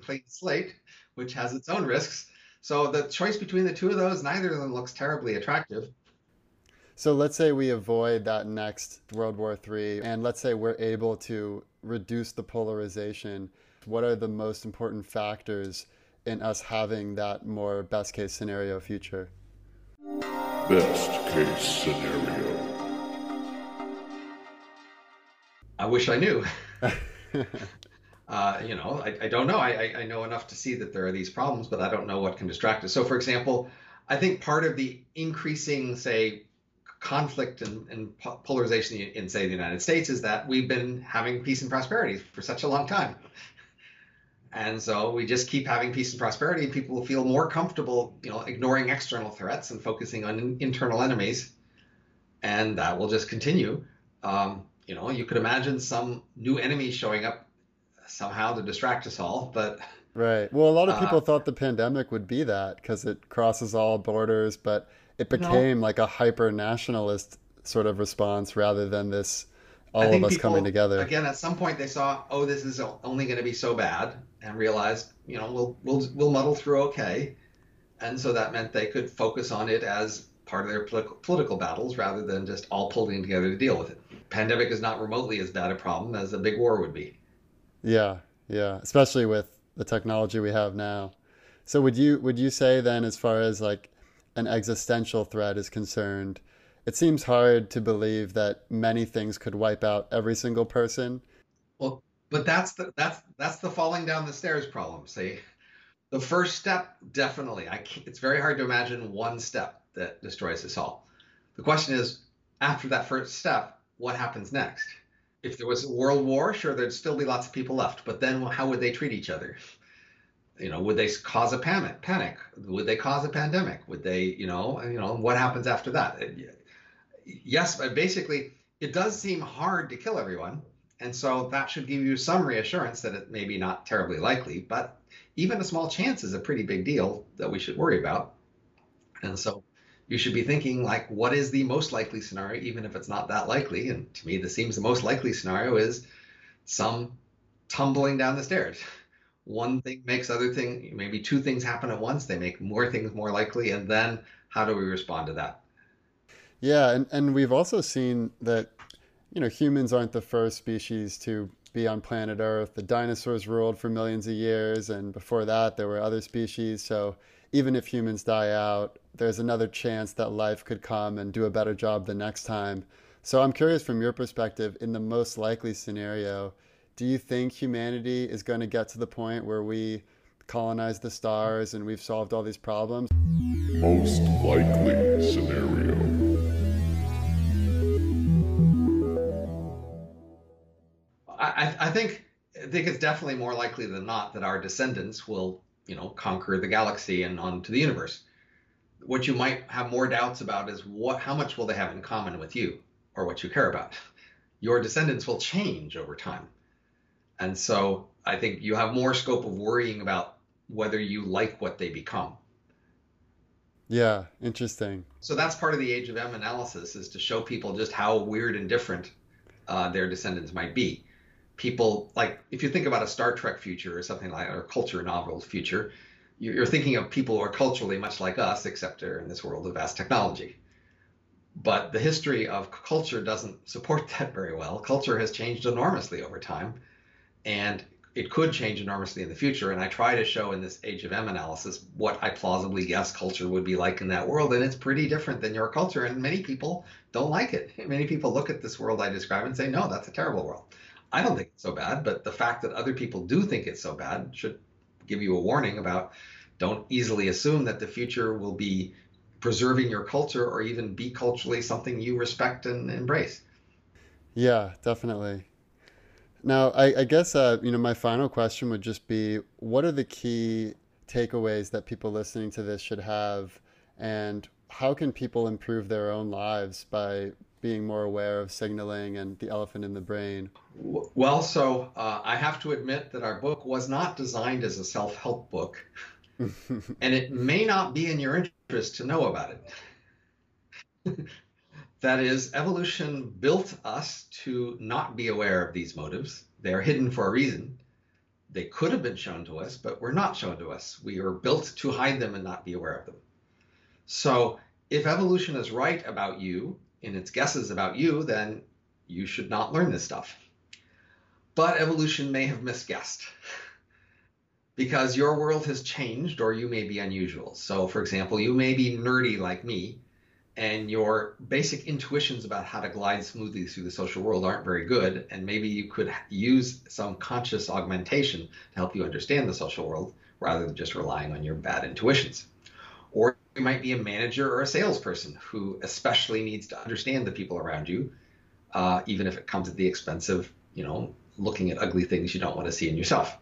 Clean slate, which has its own risks. So the choice between the two of those, neither of them looks terribly attractive. So let's say we avoid that next World War Three, and let's say we're able to reduce the polarization. What are the most important factors in us having that more best case scenario future? Best case scenario. I wish I knew. Uh, you know, I, I don't know. I, I know enough to see that there are these problems, but I don't know what can distract us. So, for example, I think part of the increasing, say, conflict and, and polarization in, in, say, the United States is that we've been having peace and prosperity for such a long time. And so we just keep having peace and prosperity, and people feel more comfortable, you know, ignoring external threats and focusing on internal enemies. And that will just continue. Um, you know, you could imagine some new enemy showing up somehow to distract us all, but right. Well, a lot of people uh, thought the pandemic would be that because it crosses all borders, but it became no. like a hyper nationalist sort of response rather than this all of us people, coming together. Again, at some point they saw, oh, this is only going to be so bad, and realized, you know, we'll we'll we'll muddle through okay, and so that meant they could focus on it as part of their political political battles rather than just all pulling together to deal with it. Pandemic is not remotely as bad a problem as a big war would be. Yeah, yeah, especially with the technology we have now. So would you would you say then, as far as like an existential threat is concerned, it seems hard to believe that many things could wipe out every single person? Well, but that's the that's that's the falling down the stairs problem. See, the first step, definitely. I can't, it's very hard to imagine one step that destroys us all. The question is, after that first step, what happens next? If there was a world war, sure, there'd still be lots of people left. But then how would they treat each other? You know, would they cause a panic? Panic? Would they cause a pandemic? Would they, you know, you know, what happens after that? Yes, but basically, it does seem hard to kill everyone. And so that should give you some reassurance that it may be not terribly likely. But even a small chance is a pretty big deal that we should worry about. And so you should be thinking, like, what is the most likely scenario, even if it's not that likely? And to me, this seems the most likely scenario is some tumbling down the stairs. One thing makes other thing, maybe two things happen at once. They make more things more likely. And then how do we respond to that? Yeah. And, and we've also seen that, you know, humans aren't the first species to be on planet Earth. The dinosaurs ruled for millions of years. And before that, there were other species. So even if humans die out, there's another chance that life could come and do a better job the next time. So I'm curious, from your perspective, in the most likely scenario, do you think humanity is going to get to the point where we colonize the stars and we've solved all these problems? Most likely scenario. I, I think I think it's definitely more likely than not that our descendants will, you know, conquer the galaxy and onto the universe. What you might have more doubts about is what, how much will they have in common with you or what you care about? Your descendants will change over time. And so I think you have more scope of worrying about whether you like what they become. Yeah, interesting. So that's part of the Age of M analysis, is to show people just how weird and different uh, their descendants might be. People, like, if you think about a Star Trek future or something like, or culture novel future, you're thinking of people who are culturally much like us, except they're in this world of vast technology. But the history of culture doesn't support that very well. Culture has changed enormously over time, and it could change enormously in the future. And I try to show in this Age of M analysis what I plausibly guess culture would be like in that world. And it's pretty different than your culture. And many people don't like it. Many people look at this world I describe and say, no, that's a terrible world. I don't think it's so bad, but the fact that other people do think it's so bad should give you a warning about, don't easily assume that the future will be preserving your culture or even be culturally something you respect and embrace. Yeah, definitely. Now, I, I guess, uh, you know, my final question would just be, what are the key takeaways that people listening to this should have, and how can people improve their own lives by being more aware of signaling and the elephant in the brain? Well, so uh, I have to admit that our book was not designed as a self-help book, and it may not be in your interest to know about it. That is, evolution built us to not be aware of these motives. They are hidden for a reason. They could have been shown to us, but were not shown to us. We are built to hide them and not be aware of them. So if evolution is right about you, in its guesses about you, then you should not learn this stuff. But evolution may have misguessed, because your world has changed, or you may be unusual. So, for example, you may be nerdy like me, and your basic intuitions about how to glide smoothly through the social world aren't very good, and maybe you could use some conscious augmentation to help you understand the social world rather than just relying on your bad intuitions. Or you might be a manager or a salesperson who especially needs to understand the people around you, uh, even if it comes at the expense of, you know, looking at ugly things you don't want to see in yourself.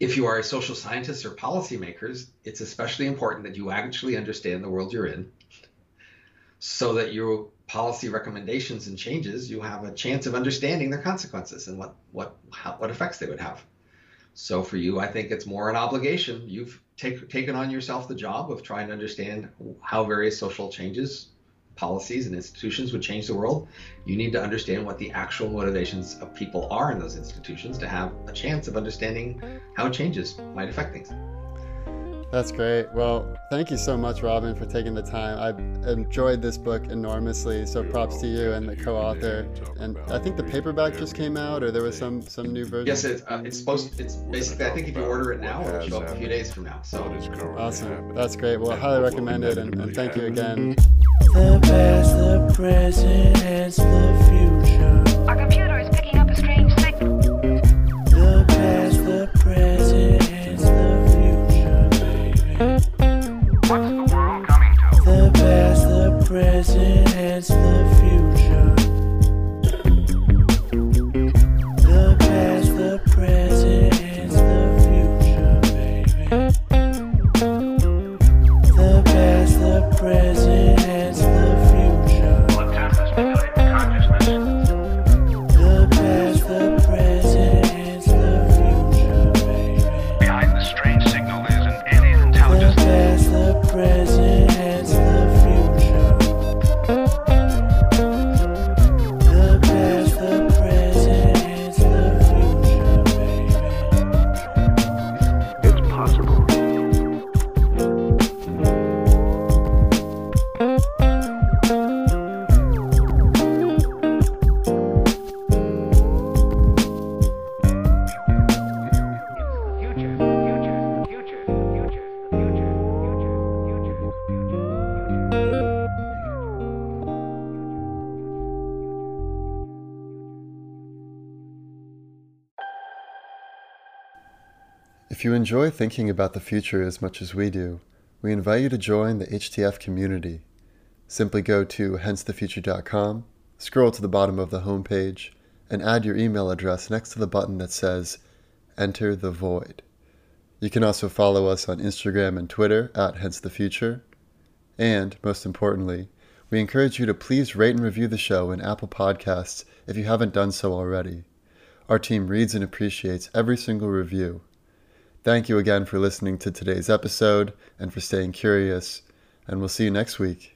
If you are a social scientist or policymakers, it's especially important that you actually understand the world you're in, so that your policy recommendations and changes, you have a chance of understanding their consequences and what what how, what effects they would have. So for you, I think it's more an obligation. You've take, taken on yourself the job of trying to understand how various social changes, policies, and institutions would change the world. You need to understand what the actual motivations of people are in those institutions to have a chance of understanding how changes might affect things. That's great. Well, thank you so much, Robin, for taking the time. I've enjoyed this book enormously, so props to you and the co-author. And I think the paperback just came out, or there was some some new version. Yes, it's, uh, it's supposed. It's basically, I think if you order it now, it'll show up a few days from now. So awesome. That's great. Well, I highly recommend it, and, and thank you again. The past, the present, and the future. Our computer is picking up a strange signal. The past, the present. What's the world coming to? The past, the present, and the future. The past, the present, and the future, baby. The past, the present, and the future. Look down this manipulated consciousness. The past, the present, and the future, baby. Behind the strange signal is an alien intelligence. Present and the future. The past, the present, and the future, baby. It's possible. If you enjoy thinking about the future as much as we do, we invite you to join the H T F community. Simply go to hence the future dot com, scroll to the bottom of the homepage, and add your email address next to the button that says, Enter the Void. You can also follow us on Instagram and Twitter at hencethefuture. And, most importantly, we encourage you to please rate and review the show in Apple Podcasts if you haven't done so already. Our team reads and appreciates every single review. Thank you again for listening to today's episode and for staying curious, and we'll see you next week.